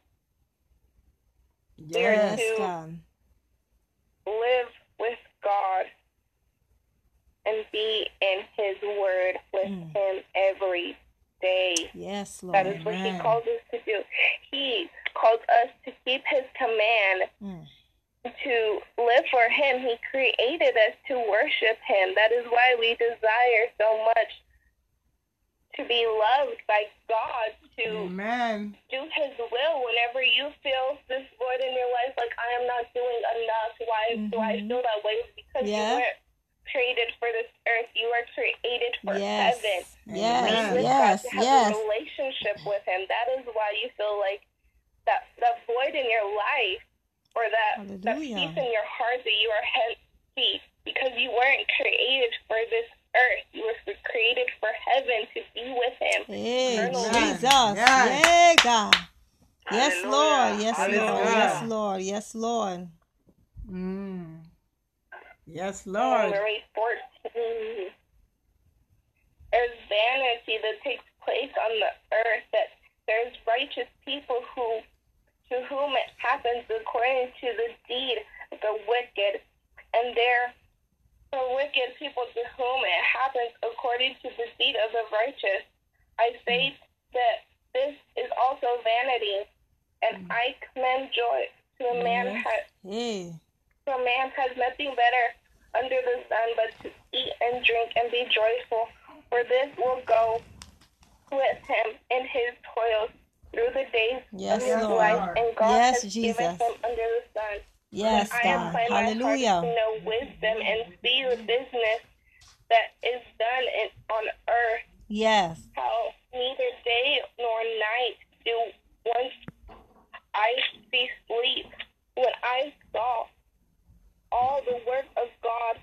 Yes, God. Live with God and be in his word with him every day. Yes, Lord. That is what he calls us to do. He calls us to keep his command, to live for him. He created us to worship him. That is why we desire so much to be loved by God, to do his will. Whenever you feel this void in your life, like, I am not doing enough, why do I feel that way? Because you weren't created for this earth. You were created for heaven. Yes. To have a relationship with him. That is why you feel like that void in your life, or that peace in your heart that you are healthy, because you weren't created for this earth. You were created for heaven, to be with him. Hey, Jesus. Yes. Yay, God. Yes, Lord. Yes, Lord. Yes, Lord. Yes, Lord. Yes, Lord. January 14. There's vanity that takes place on the earth, that there's righteous people to whom it happens according to the deed of the wicked, and there the wicked people to whom it happens according to the deed of the righteous. I say that this is also vanity, and I commend joy to a man for man has nothing better under the sun but to eat and drink and be joyful, for this will go with him in his toils through the days of his life, and God has given him under the sun. Yes, God. I have planned my heart to know wisdom and see the business that is done on earth. Yes. How neither day nor night do once I see sleep. When I saw all the work of God,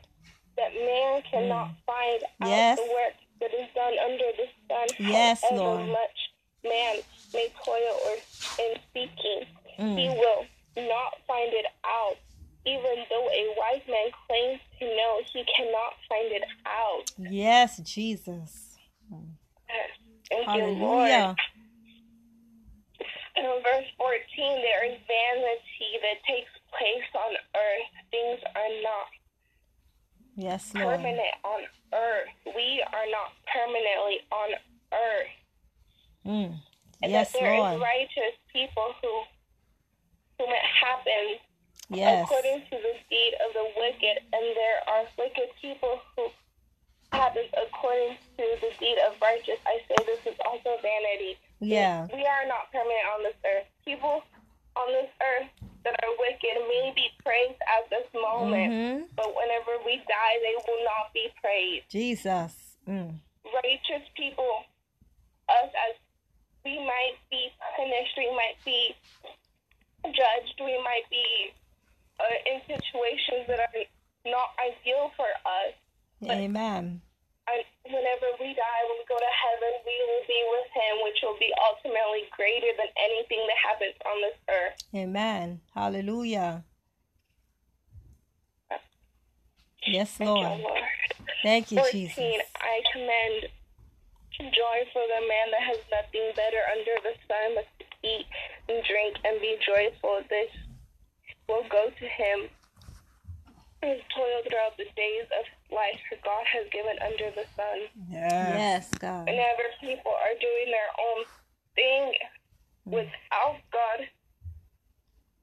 that man cannot find out the work that is done under the sun. Yes, Lord. However much man may toil in seeking, he will not find it out. Even though a wise man claims to know, he cannot find it out. Yes, Jesus. Thank you, Lord. And in verse 14, there is vanity that takes place on earth. Things are not permanent on earth. We are not permanently on earth. And that there is righteous people whom it happens according to the deed of the wicked, and there are wicked people who happens according to the deed of righteous. I say this is also vanity. Yeah. We are not permanent on this earth. People on this earth that are wicked may be praised at this moment, but whenever we die, they will not be praised. Jesus. Righteous people, us, as we might be punished, we might be judged, we might be in situations that are not ideal for us. Amen. Whenever we die, when we go to heaven, we will be with him, which will be ultimately greater than anything that happens on this earth. Amen. Hallelujah. Yes, Lord. Thank you, Lord. Thank you, 14, Jesus. I commend joy for the man that has nothing better under the sun but to eat and drink and be joyful. This will go to him his toil throughout the days of life, for God has given under the sun. Yes, God. Whenever people are doing their own thing without God,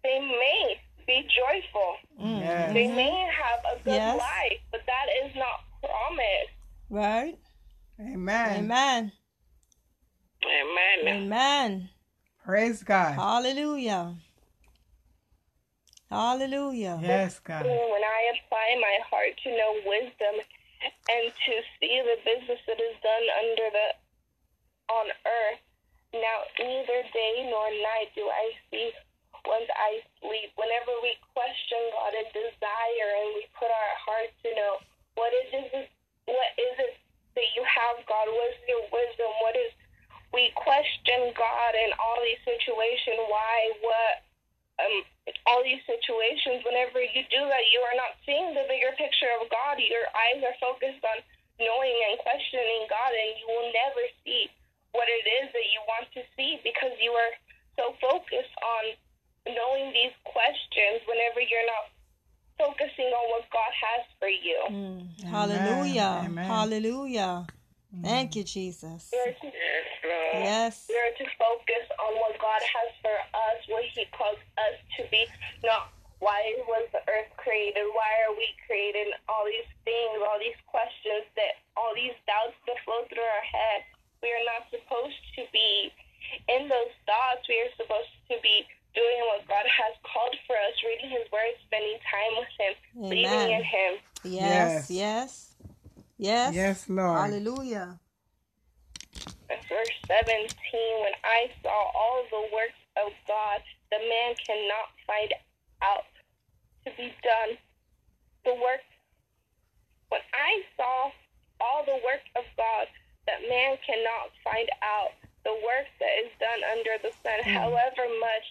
they may be joyful. They may have a good life, but that is not promised. Right. Amen. Amen. Amen. Amen. Praise God. Hallelujah. Hallelujah. Yes, God. When I apply my heart to know wisdom and to see the business that is done on earth, now neither day nor night do I see once I sleep. Whenever we question God and desire, and we put our heart to know, what is it that you have, God? What is your wisdom? We question God in all these situations. Why? What? all these situations, whenever you do that, you are not seeing the bigger picture of God. Your eyes are focused on knowing and questioning God, and you will never see what it is that you want to see because you are so focused on knowing these questions whenever you're not focusing on what God has for you. Mm. Hallelujah. Amen. Hallelujah. Mm. Thank you, Jesus. Yes. We are to focus on what God has for us, what He calls us to be. Not why was the earth created? Why are we created? All these things, all these questions, that all these doubts that flow through our head. We are not supposed to be in those thoughts. We are supposed to be doing what God has called for us, reading His Word, spending time with Him, believing in Him. Yes, yes, yes. Yes, Lord. Hallelujah. Verse 17, when I saw all the works of God, the man cannot find out to be done. When I saw all the work of God, that man cannot find out the work that is done under the sun, however much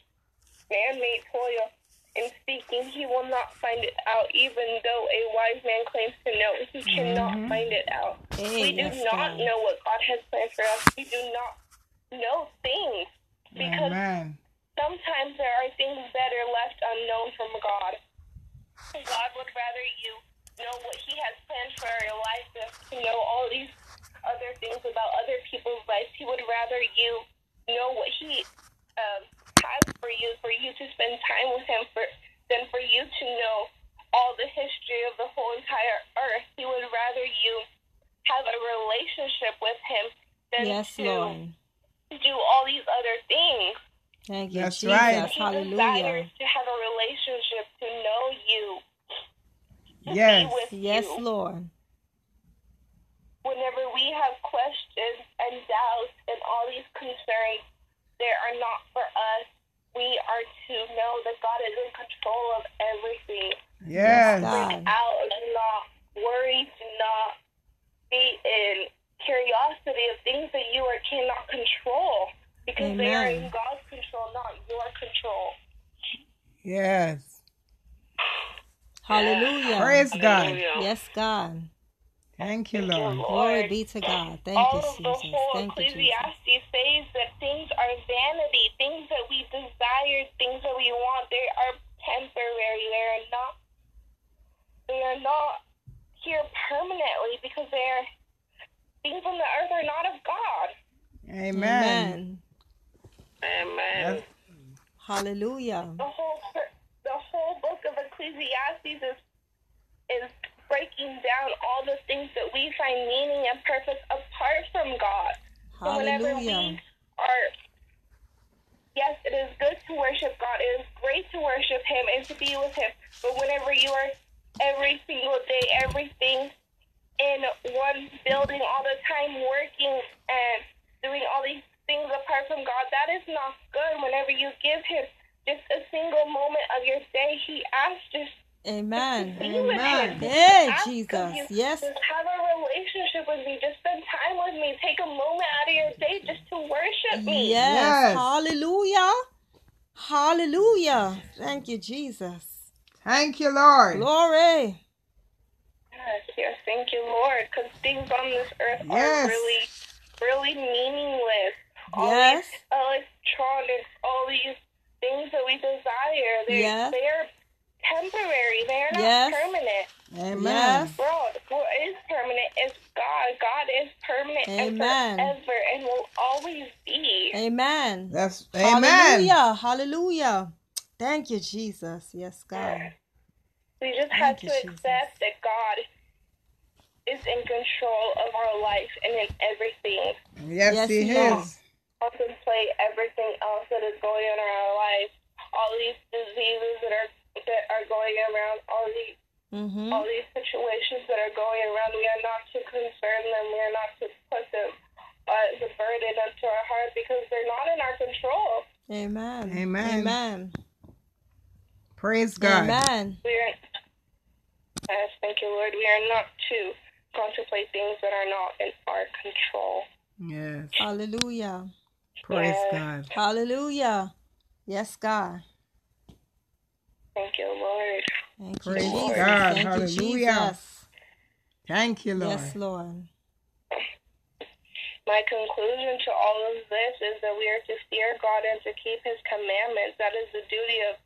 man may toil in speaking, he will not find it out, even though a wise man claims to know. He cannot find it out. Hey, we do not know what God has planned for us. We do not know things because sometimes there are things that are left unknown from God. God would rather you know what He has planned for your life than to know all these other things about other people's lives. He would rather you know what He has for you to spend time with Him, than for you to know all the history of the whole entire earth. He would rather you have a relationship with Him than to do all these other things. Thank you, Jesus. Right. He desires to have a relationship, to know you, to be with you. Yes, Lord. Whenever we have questions and doubts and all these concerns, they are not for us. We are to know that God is in control of everything. Yes. Freak out, do not worry, do not be in curiosity of things that you cannot control, because they are in God's control, not your control. Yes. Hallelujah. Praise God. Yes, God. Thank you, Lord. Glory be to God. Thank you, Jesus. All of the whole Ecclesiastes says that things are vanity, things that we desire, things that we want. They are temporary. They are not here permanently, because things on the earth are not of God. Amen. Amen. Hallelujah. The whole book of Ecclesiastes is breaking down all the things that we find meaning and purpose apart from God. Hallelujah. So whenever we are, yes, it is good to worship God. It is great to worship Him and to be with Him. But whenever you are every single day, everything in one building all the time, working and doing all these things apart from God, that is not good. Whenever you give Him just a single moment of your day, He asks just Amen. Amen. Hey, Jesus. Yes. Just have a relationship with me. Just spend time with me. Take a moment out of your day just to worship me. Yes. Hallelujah. Hallelujah. Thank you, Jesus. Thank you, Lord. Glory. Yes. Thank you, Lord. Because things on this earth are really, really meaningless. All these electronics, all these things that we desire, they're temporary. They are not permanent. Amen. What is permanent is God. God is permanent and forever and will always be. Amen. That's Hallelujah. Hallelujah. Thank you, Jesus. Yes, God. We just have to accept that God is in control of our life and in everything. Yes, He is. Contemplate everything else that is going on in our life. All these diseases that are going around, all these situations that are going around. We are not to concern them. We are not to put them as a burden unto our heart, because they're not in our control. Amen. Amen. Amen. Praise God. Amen. Thank you, Lord. We are not to contemplate things that are not in our control. Yes. Hallelujah. Praise God. Hallelujah. Yes, God. Thank you, Lord. Thank you, praise Lord. God. Thank hallelujah. You, Jesus. Thank you, Lord. Yes, Lord. My conclusion to all of this is that we are to fear God and to keep His commandments. That is the duty of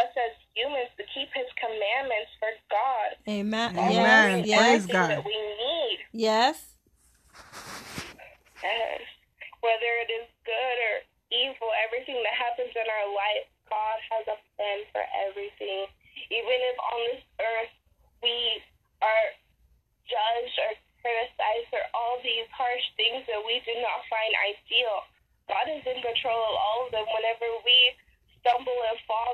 us as humans, to keep His commandments for God. Amen. Amen. Yes. Praise God. That we need. Yes. Yes. Whether it is good or evil, everything that happens in our life, God has